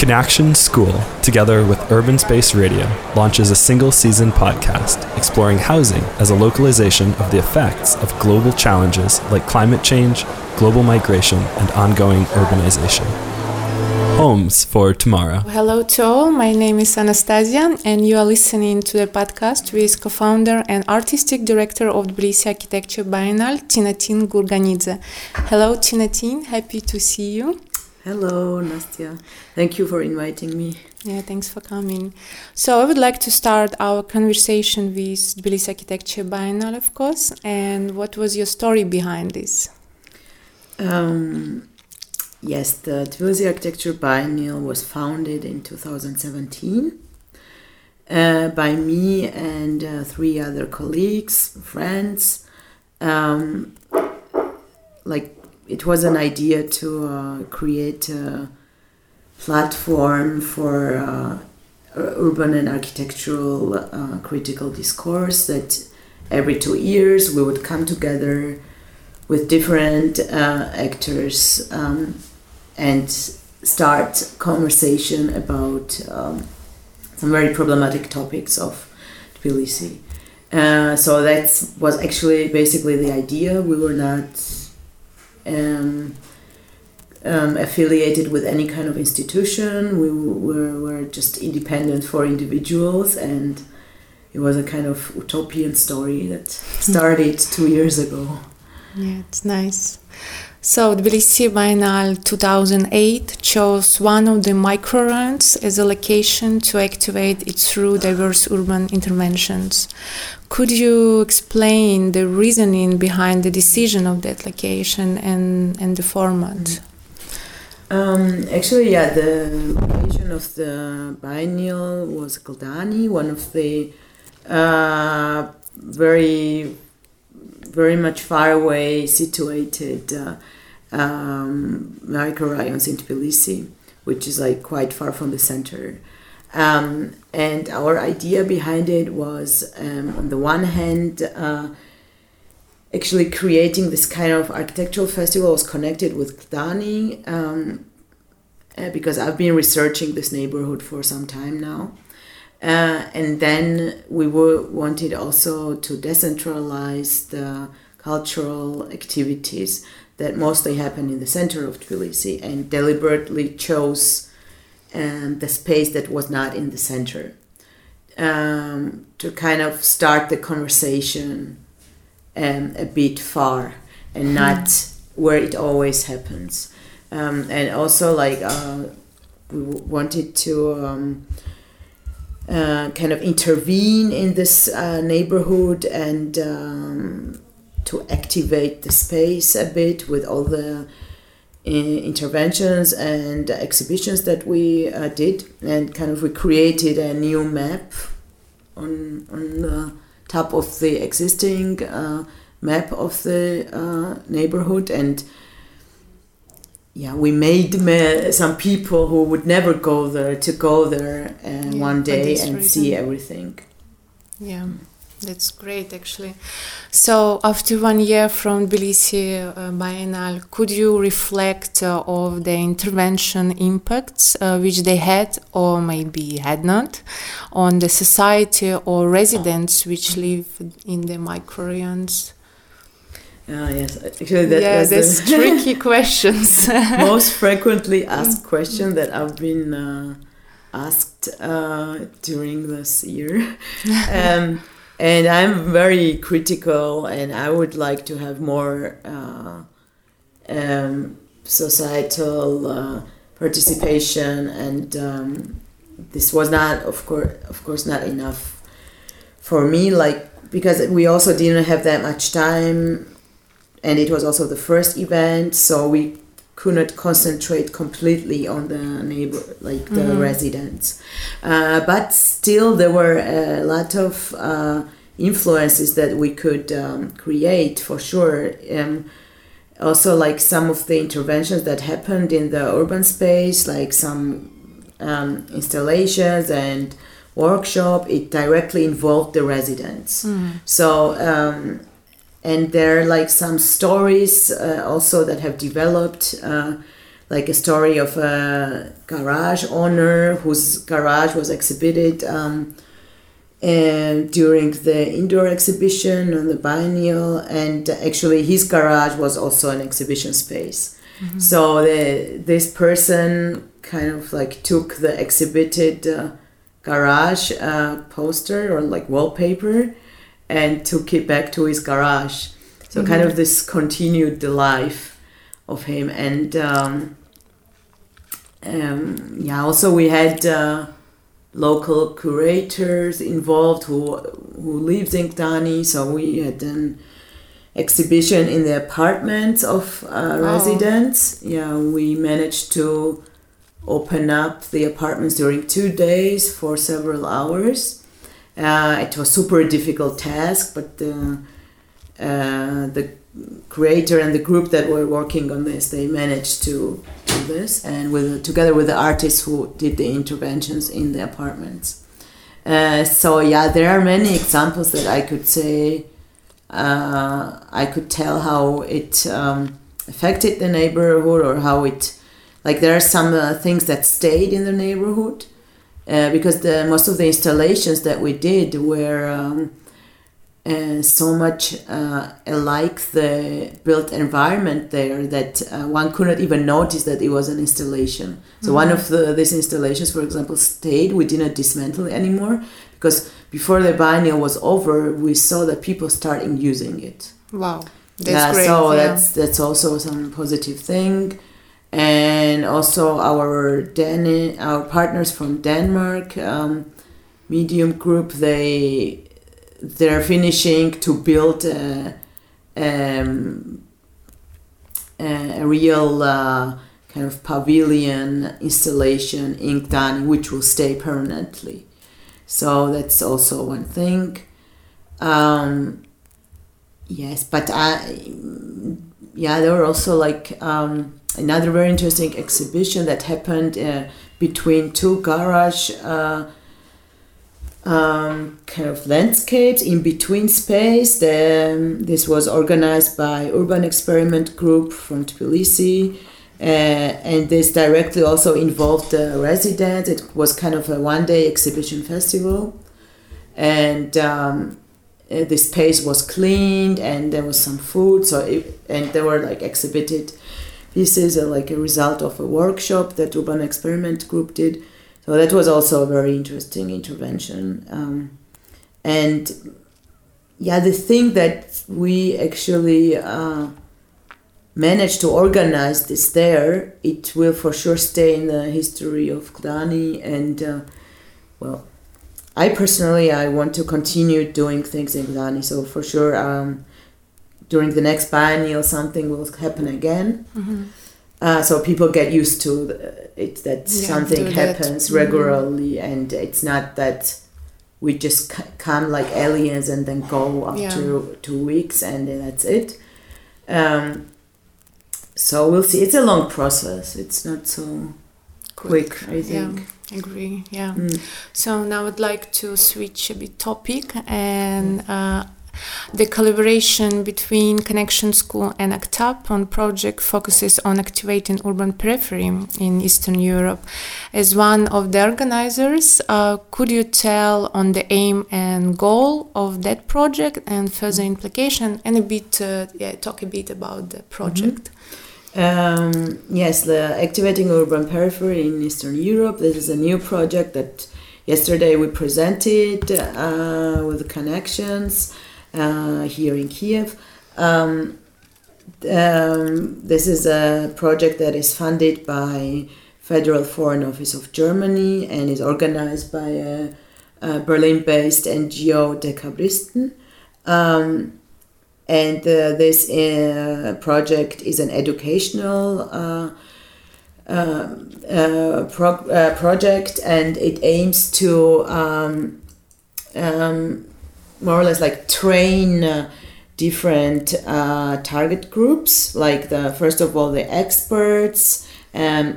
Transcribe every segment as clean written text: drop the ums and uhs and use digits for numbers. Connection School, together with Urban Space Radio, launches a single-season podcast exploring housing as a localization of the effects of global challenges like climate change, global migration, and ongoing urbanization. Homes for Tomorrow. Hello to all, my name is Anastasia and you are listening to the podcast with co-founder and artistic director of Tbilisi Architecture Biennale, Tinatin Gurganidze. Hello Tinatin, happy to see you. Hello Nastya, thank you for inviting me. Yeah, thanks for coming. So I would like to start our conversation with Tbilisi Architecture Biennale, of course, and what was your story behind this? Yes, the Tbilisi Architecture Biennale was founded in 2017 by me and three other colleagues, friends. It was an idea to create a platform for urban and architectural critical discourse that every 2 years we would come together with different actors and start conversation about some very problematic topics of Tbilisi. So that was actually basically the idea. We were not affiliated with any kind of institution. We were just independent for individuals, and it was a kind of utopian story that started 2 years ago. Yeah, it's nice. So, Tbilisi Biennale 2008 chose one of the microrents as a location to activate it through diverse urban interventions. Could you explain the reasoning behind the decision of that location and the format? The location of the biennial was Gldani, one of the very much far away situated microraions in Tbilisi, which is like quite far from the center. And our idea behind it was, on the one hand, actually creating this kind of architectural festival was connected with Gldani, because I've been researching this neighborhood for some time now. And then we wanted also to decentralize the cultural activities that mostly happen in the center of Tbilisi, and deliberately chose the space that was not in the center to kind of start the conversation a bit far and not where it always happens. And also we wanted to kind of intervene in this neighborhood and to activate the space a bit with all the interventions and exhibitions that we did, and kind of we created a new map on the top of the existing map of the neighborhood, and we made some people who would never go there to go there one day and see everything. Yeah, that's great actually. So after 1 year from Tbilisi Biennale, could you reflect on the intervention impacts which they had or maybe had not on the society or residents which live in the microraions? Yes, actually that's tricky questions. Most frequently asked question that I've been asked during this year. And I'm very critical, and I would like to have more societal participation, and this was not, of course, not enough for me, because we also didn't have that much time. And it was also the first event, so we could not concentrate completely on the residents. But still, there were a lot of influences that we could create, for sure. Also, some of the interventions that happened in the urban space, some installations and workshop, it directly involved the residents. So And there are like some stories also that have developed, like a story of a garage owner whose garage was exhibited and during the indoor exhibition on the biennial, and actually his garage was also an exhibition space. Mm-hmm. So this person kind of like took the exhibited garage poster or like wallpaper and took it back to his garage. So mm-hmm. kind of this continued the life of him. And yeah, also we had local curators involved who lived in Gldani, so we had an exhibition in the apartments of residents. Yeah, we managed to open up the apartments during 2 days for several hours. It was super difficult task, but the creator and the group that were working on this, they managed to do this, and together with the artists who did the interventions in the apartments. So yeah, there are many examples that I could say, I could tell how it affected the neighborhood, or how it, like there are some things that stayed in the neighborhood. Because most of the installations that we did were so much alike the built environment there that one could not even notice that it was an installation. So mm-hmm. one of these installations, for example, stayed. We did not dismantle it anymore, because before the biennial was over, we saw that people starting using it. Wow, that's great. So yeah. That's also some positive thing. And also our partners from Denmark, Medium Group, they're finishing to build a real kind of pavilion installation in Gldani, which will stay permanently. So that's also one thing. Yes, but there were also like... another very interesting exhibition that happened between two garage kind of landscapes in between space. This was organized by Urban Experiment Group from Tbilisi, and this directly also involved the residents. It was kind of a one-day exhibition festival, and the space was cleaned, and there was some food. And they were like exhibited. This is like a result of a workshop that Urban Experiment Group did. So that was also a very interesting intervention. The thing that we actually managed to organize this there, it will for sure stay in the history of Gldani. And, I want to continue doing things in Gldani. So for sure... during the next biennial, something will happen again. Mm-hmm. So people get used to it, that something happens regularly, mm-hmm. and it's not that we just come like aliens and then go after 2 weeks and that's it. So we'll see. It's a long process. It's not so quick, I think. Yeah. Agree, yeah. Mm. So now I'd like to switch a bit topic and... the collaboration between Connection School and ACTAP on project focuses on activating urban periphery in Eastern Europe. As one of the organizers, could you tell on the aim and goal of that project and further implication, and talk a bit about the project? Mm-hmm. Yes, the Activating Urban Periphery in Eastern Europe. This is a new project that yesterday we presented with the Connections. Here in Kiev. This is a project that is funded by Federal Foreign Office of Germany and is organized by a Berlin-based NGO Dekabristen. This project is an educational project, and it aims to more or less like train different target groups, like first of all the experts,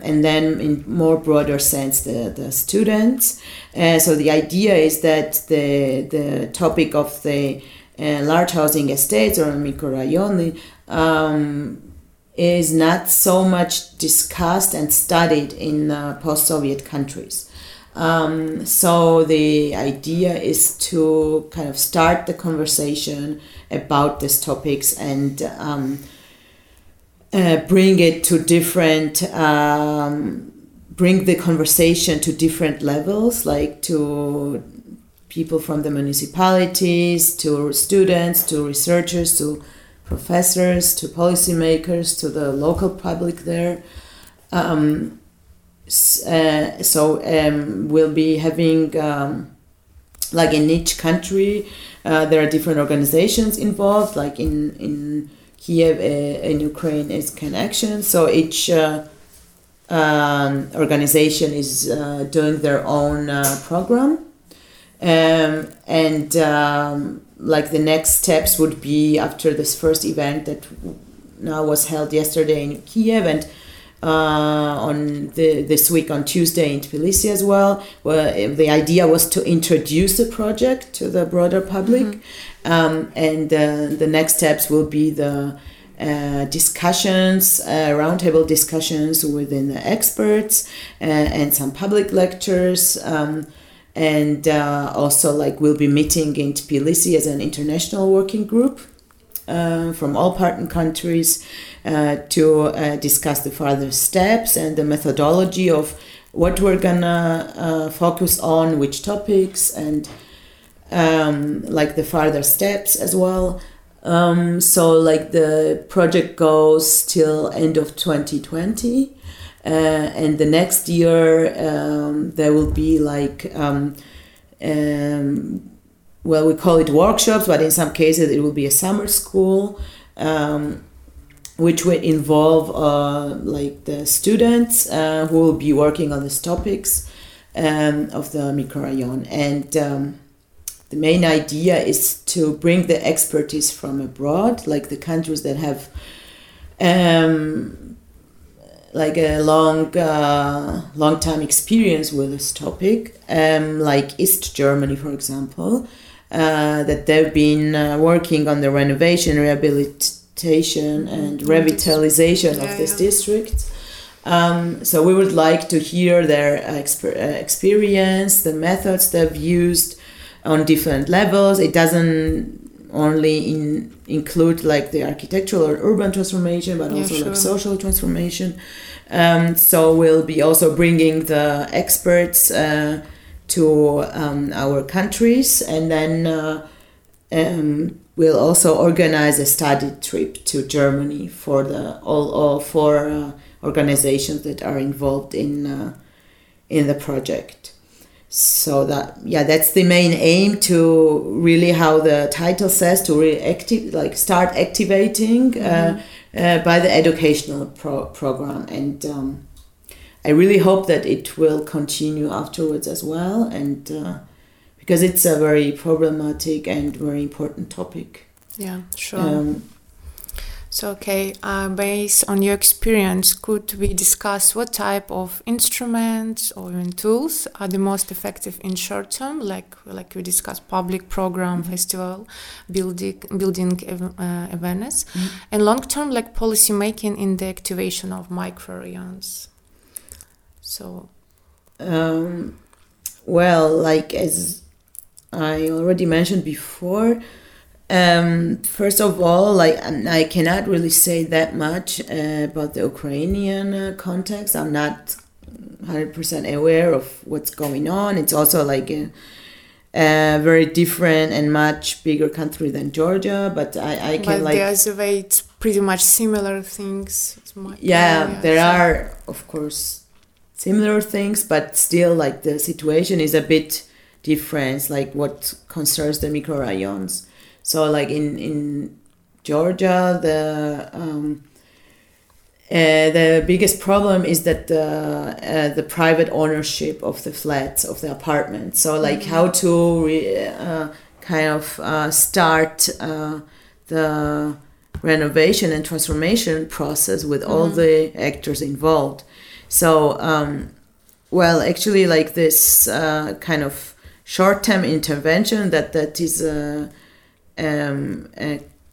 and then in more broader sense the students. So the idea is that the topic of the large housing estates or mikrorayoni is not so much discussed and studied in post-Soviet countries. So the idea is to kind of start the conversation about these topics and bring it to different, bring the conversation to different levels, like to people from the municipalities, to students, to researchers, to professors, to policymakers, to the local public there. We'll be having, like in each country, there are different organizations involved, like in Kiev, in Ukraine, is Connection. So each organization is doing their own program. Like the next steps would be after this first event that now was held yesterday in Kiev and this week on Tuesday in Tbilisi as well, where the idea was to introduce the project to the broader public. Mm-hmm. The next steps will be the discussions, roundtable discussions within the experts and some public lectures. Also, like, we'll be meeting in Tbilisi as an international working group from all partner countries to discuss the further steps and the methodology of what we're gonna focus on, which topics, and like the further steps as well. Like the project goes till end of 2020. And the next year there will be like, we call it workshops, but in some cases it will be a summer school, which will involve like the students who will be working on these topics of the microrayon. And the main idea is to bring the expertise from abroad, like the countries that have like a long time experience with this topic, like East Germany, for example, that they've been working on the renovation, rehabilitation, and revitalization of this district. So we would like to hear their experience, the methods they've used on different levels. It doesn't only include like the architectural or urban transformation, but also like social transformation. So we'll be also bringing the experts to our countries, and then we'll also organize a study trip to Germany for the all four organizations that are involved in the project. So that's the main aim, to really, how the title says, to really start activating by the educational program. And I really hope that it will continue afterwards as well, and because it's a very problematic and very important topic. Yeah, sure. Based on your experience, could we discuss what type of instruments or even tools are the most effective in short term? Like we discussed, public program, festival, building awareness, and long term, like policy making in the activation of microrayons. So, like as I already mentioned before. First of all, I cannot really say that much about the Ukrainian context. I'm not 100% aware of what's going on. It's also like a very different and much bigger country than Georgia, but I can like... But there's a way it's pretty much similar things. There are, of course, similar things, but still like the situation is a bit different, like what concerns the microrayons. So, like in Georgia, the biggest problem is that the private ownership of the flats, of the apartments. So, like how to start the renovation and transformation process with all the actors involved. So, actually, like this kind of short-term intervention that is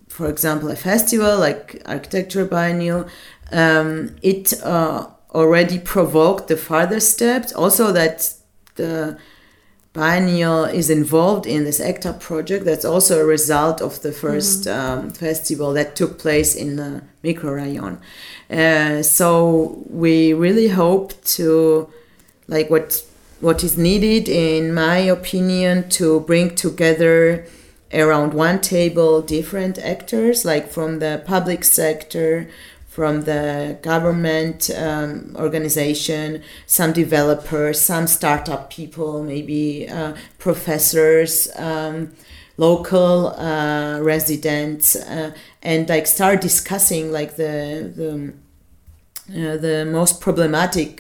for example, a festival like Architecture Biennale, it already provoked the further steps. Also, that the Biennale is involved in this ACTAP project. That's also a result of the first festival that took place in the microrayon. So we really hope to, like, what is needed, in my opinion, to bring together around one table different actors, like from the public sector, from the government organization, some developers, some startup people, maybe professors, local residents, and like start discussing like the most problematic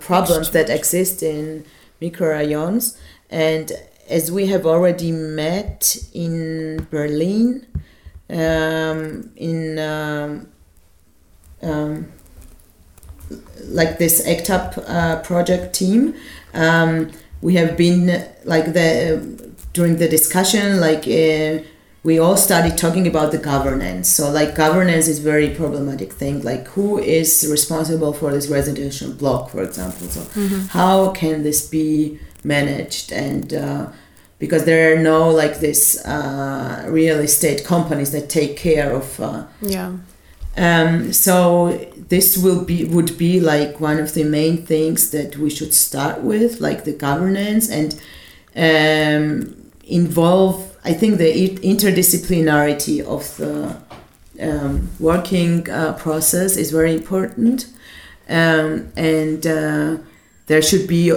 problems that exist in microrayons. And as we have already met in Berlin, like this ACTAP project team, we have been like during the discussion, like we all started talking about the governance. So like governance is very problematic thing. Like who is responsible for this residential block, for example? So how can this be managed? And because there are no like this real estate companies that take care of. So this would be like one of the main things that we should start with, like the governance, and involve, I think, the interdisciplinarity of the working process is very important, and there should be,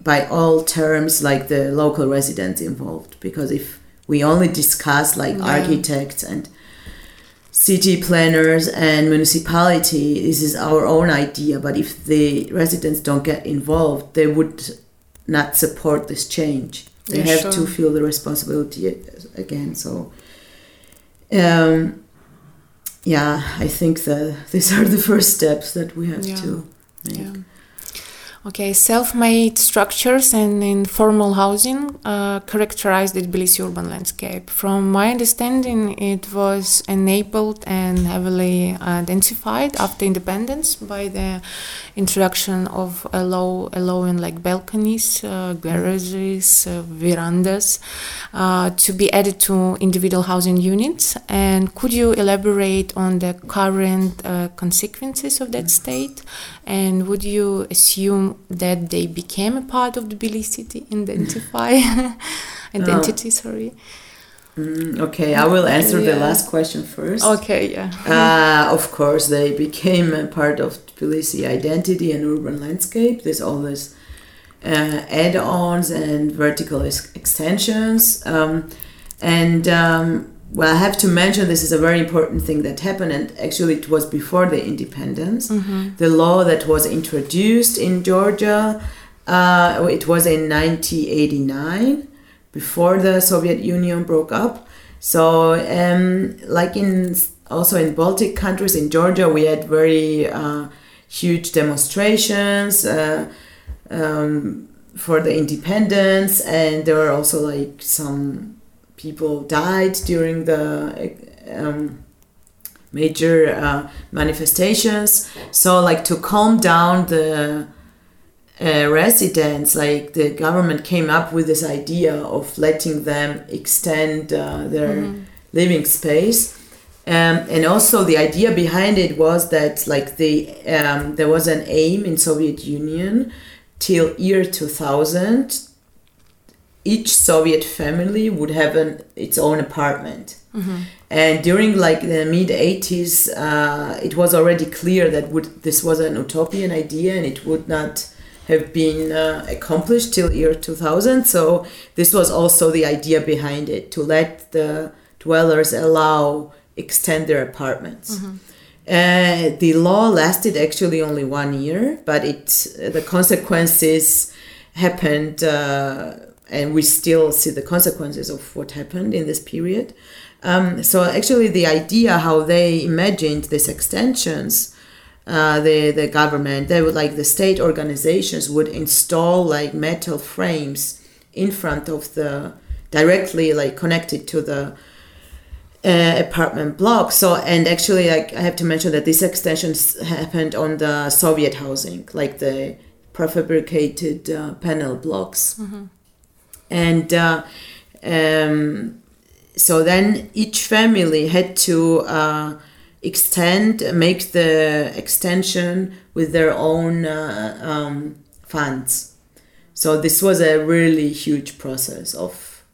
by all terms, like the local residents involved, because if we only discuss like architects and city planners and municipality, this is our own idea, but if the residents don't get involved, they would not support this change. They have to feel the responsibility again. So I think that these are the first steps that we have to make. Okay, self-made structures and informal housing characterized the Tbilisi urban landscape. From my understanding, it was enabled and heavily densified after independence by the introduction of allowing like balconies, garages, verandas to be added to individual housing units. And could you elaborate on the current consequences of that state? And would you assume that they became a part of the Tbilisi city identity? Okay, I will answer the last question first. Okay, of course, they became a part of Tbilisi identity and urban landscape. There's all these add-ons and vertical extensions. Well, I have to mention this is a very important thing that happened, and actually it was before the independence. The law that was introduced in Georgia, it was in 1989, before the Soviet Union broke up. So, like in Baltic countries, in Georgia, we had very huge demonstrations for the independence, and there were also like some people died during the major manifestations. So, like, to calm down the residents, like, the government came up with this idea of letting them extend their living space. And also the idea behind it was that, like, there was an aim in Soviet Union till year 2000, each Soviet family would have its own apartment. And during like the mid-80s, it was already clear that this was an utopian idea and it would not have been accomplished till year 2000. So this was also the idea behind it, to let the dwellers extend their apartments. The law lasted actually only 1 year, but the consequences happened... and we still see the consequences of what happened in this period. So actually the idea how they imagined these extensions, the government, they would like the state organizations would install like metal frames in front of the directly like connected to the apartment block. So, and actually I have to mention that these extensions happened on the Soviet housing, like the prefabricated panel blocks. Mm-hmm. And so then each family had to make the extension with their own funds. So this was a really huge process of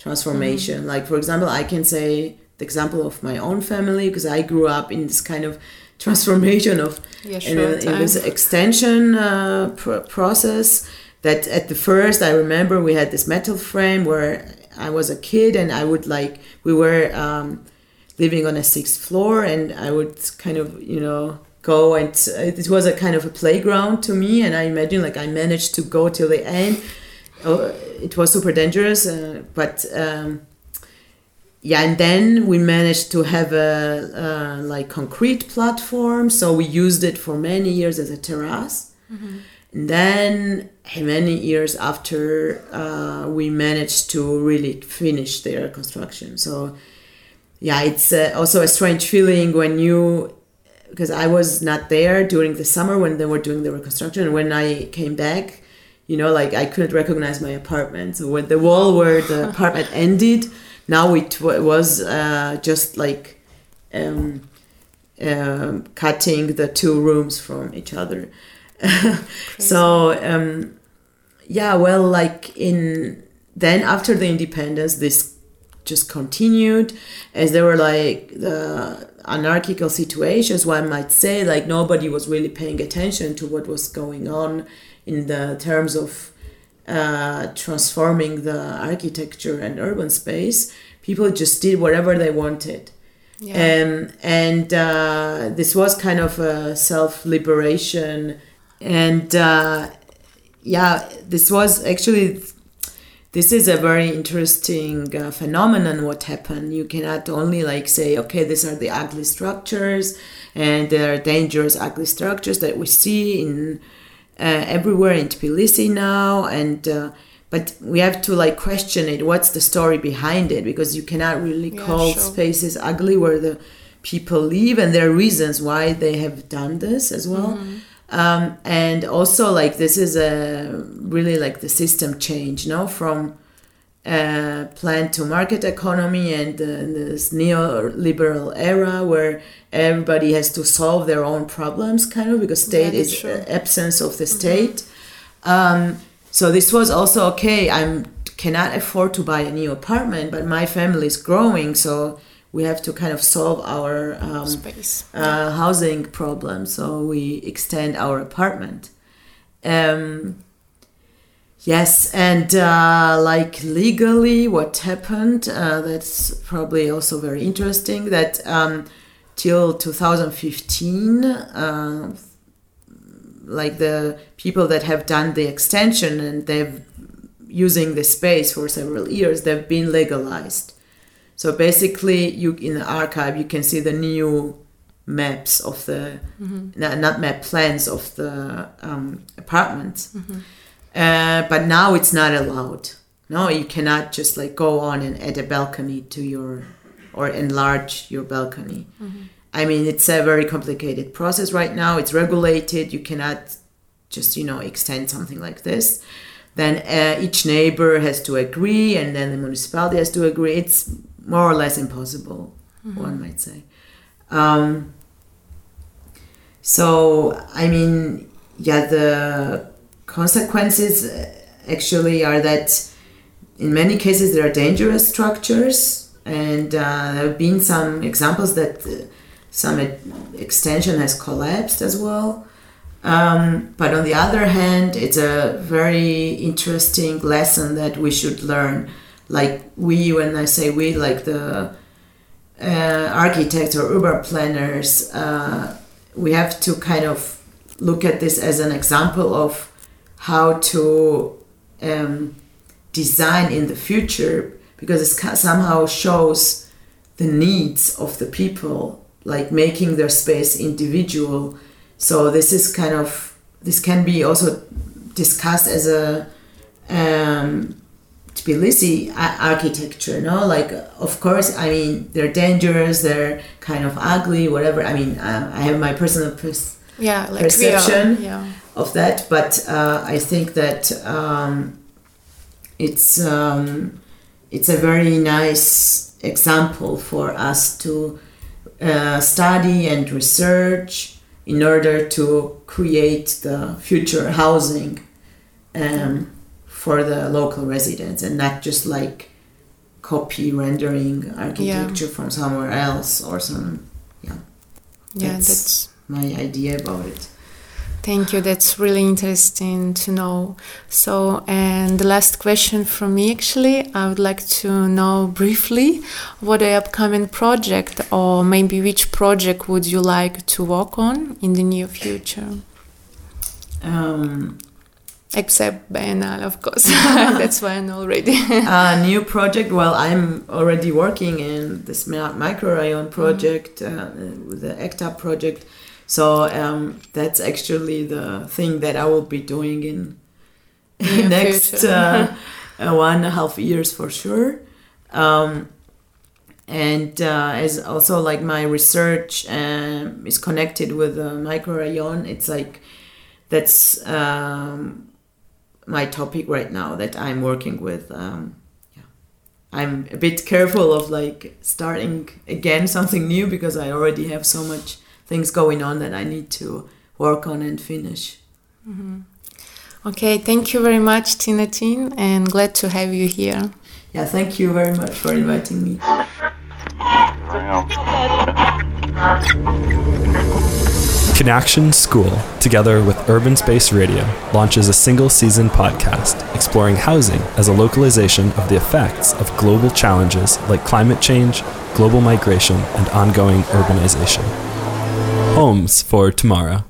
transformation. Mm-hmm. Like, for example, I can say the example of my own family, because I grew up in this kind of transformation of in this extension process. That at the first, I remember we had this metal frame where I was a kid, and I would we were living on a 6th floor, and I would kind of, go, and it was a kind of a playground to me. And I imagine I managed to go till the end. Oh, it was super dangerous, but and then we managed to have a concrete platform. So we used it for many years as a terrace. Mm-hmm. And then many years after, we managed to really finish their construction. So, it's also a strange feeling because I was not there during the summer when they were doing the reconstruction. And when I came back, I couldn't recognize my apartment. So with the wall where the apartment ended, now it was just cutting the two rooms from each other. So then after the independence, this just continued, as there were the anarchical situations, one might say, nobody was really paying attention to what was going on in the terms of transforming the architecture and urban space. People just did whatever they wanted. Yeah. And this was kind of a self-liberation. And this is a very interesting phenomenon what happened. You cannot only say, okay, these are the ugly structures, and there are dangerous ugly structures that we see in everywhere in Tbilisi now, and but we have to question it. What's the story behind it? Because you cannot really call spaces ugly where the people live, and there are reasons why they have done this as well. Mm-hmm. And also this is a really the system change, from planned to market economy, and this neoliberal era where everybody has to solve their own problems because state is absence of the state. Mm-hmm. So this was also, okay, I cannot afford to buy a new apartment, but my family is growing, so we have to solve our space. Housing problem, so we extend our apartment. And legally, what happened? That's probably also very interesting. That till 2015, the people that have done the extension and they've using the space for several years, they've been legalized. So basically, in the archive, you can see the new maps of the, not map, plans of the apartments. Mm-hmm. But now it's not allowed. No, you cannot just go on and add a balcony to or enlarge your balcony. Mm-hmm. I mean, it's a very complicated process right now. It's regulated. You cannot just, extend something like this. Then each neighbor has to agree, and then the municipality has to agree. It's more or less impossible, one might say. The consequences actually are that in many cases there are dangerous structures, and there have been some examples that some extension has collapsed as well. But on the other hand, it's a very interesting lesson that we should learn. When I say we, the architects or urban planners, we have to look at this as an example of how to design in the future, because it somehow shows the needs of the people, making their space individual. So this is this can be also discussed as a Tbilisi architecture, no? Like, of course, I mean, they're dangerous, they're kind of ugly, whatever. I mean, I have my personal perception of that, but I think that it's a very nice example for us to study and research in order to create the future housing for the local residents, and not just like copy rendering architecture from somewhere else or some. That's my idea about it. Thank you. That's really interesting to know. So, and the last question from me, actually, I would like to know briefly what the upcoming project, or maybe which project would you like to work on in the near future? Except Biennale, of course. That's one already. New project. Well, I'm already working in this micro-rayon project, the ACTAP project. So that's actually the thing that I will be doing in the next 1.5 years for sure. And as also like my research is connected with the micro-rayon. It's like that's my topic right now that I'm working with. I'm a bit careful of like starting again something new because I already have so much things going on that I need to work on and finish. Mm-hmm. Okay, thank you very much, Tinatin, and glad to have you here. Yeah, thank you very much for inviting me. Connection School, together with Urban Space Radio, launches a single-season podcast exploring housing as a localization of the effects of global challenges like climate change, global migration, and ongoing urbanization. Homes for tomorrow.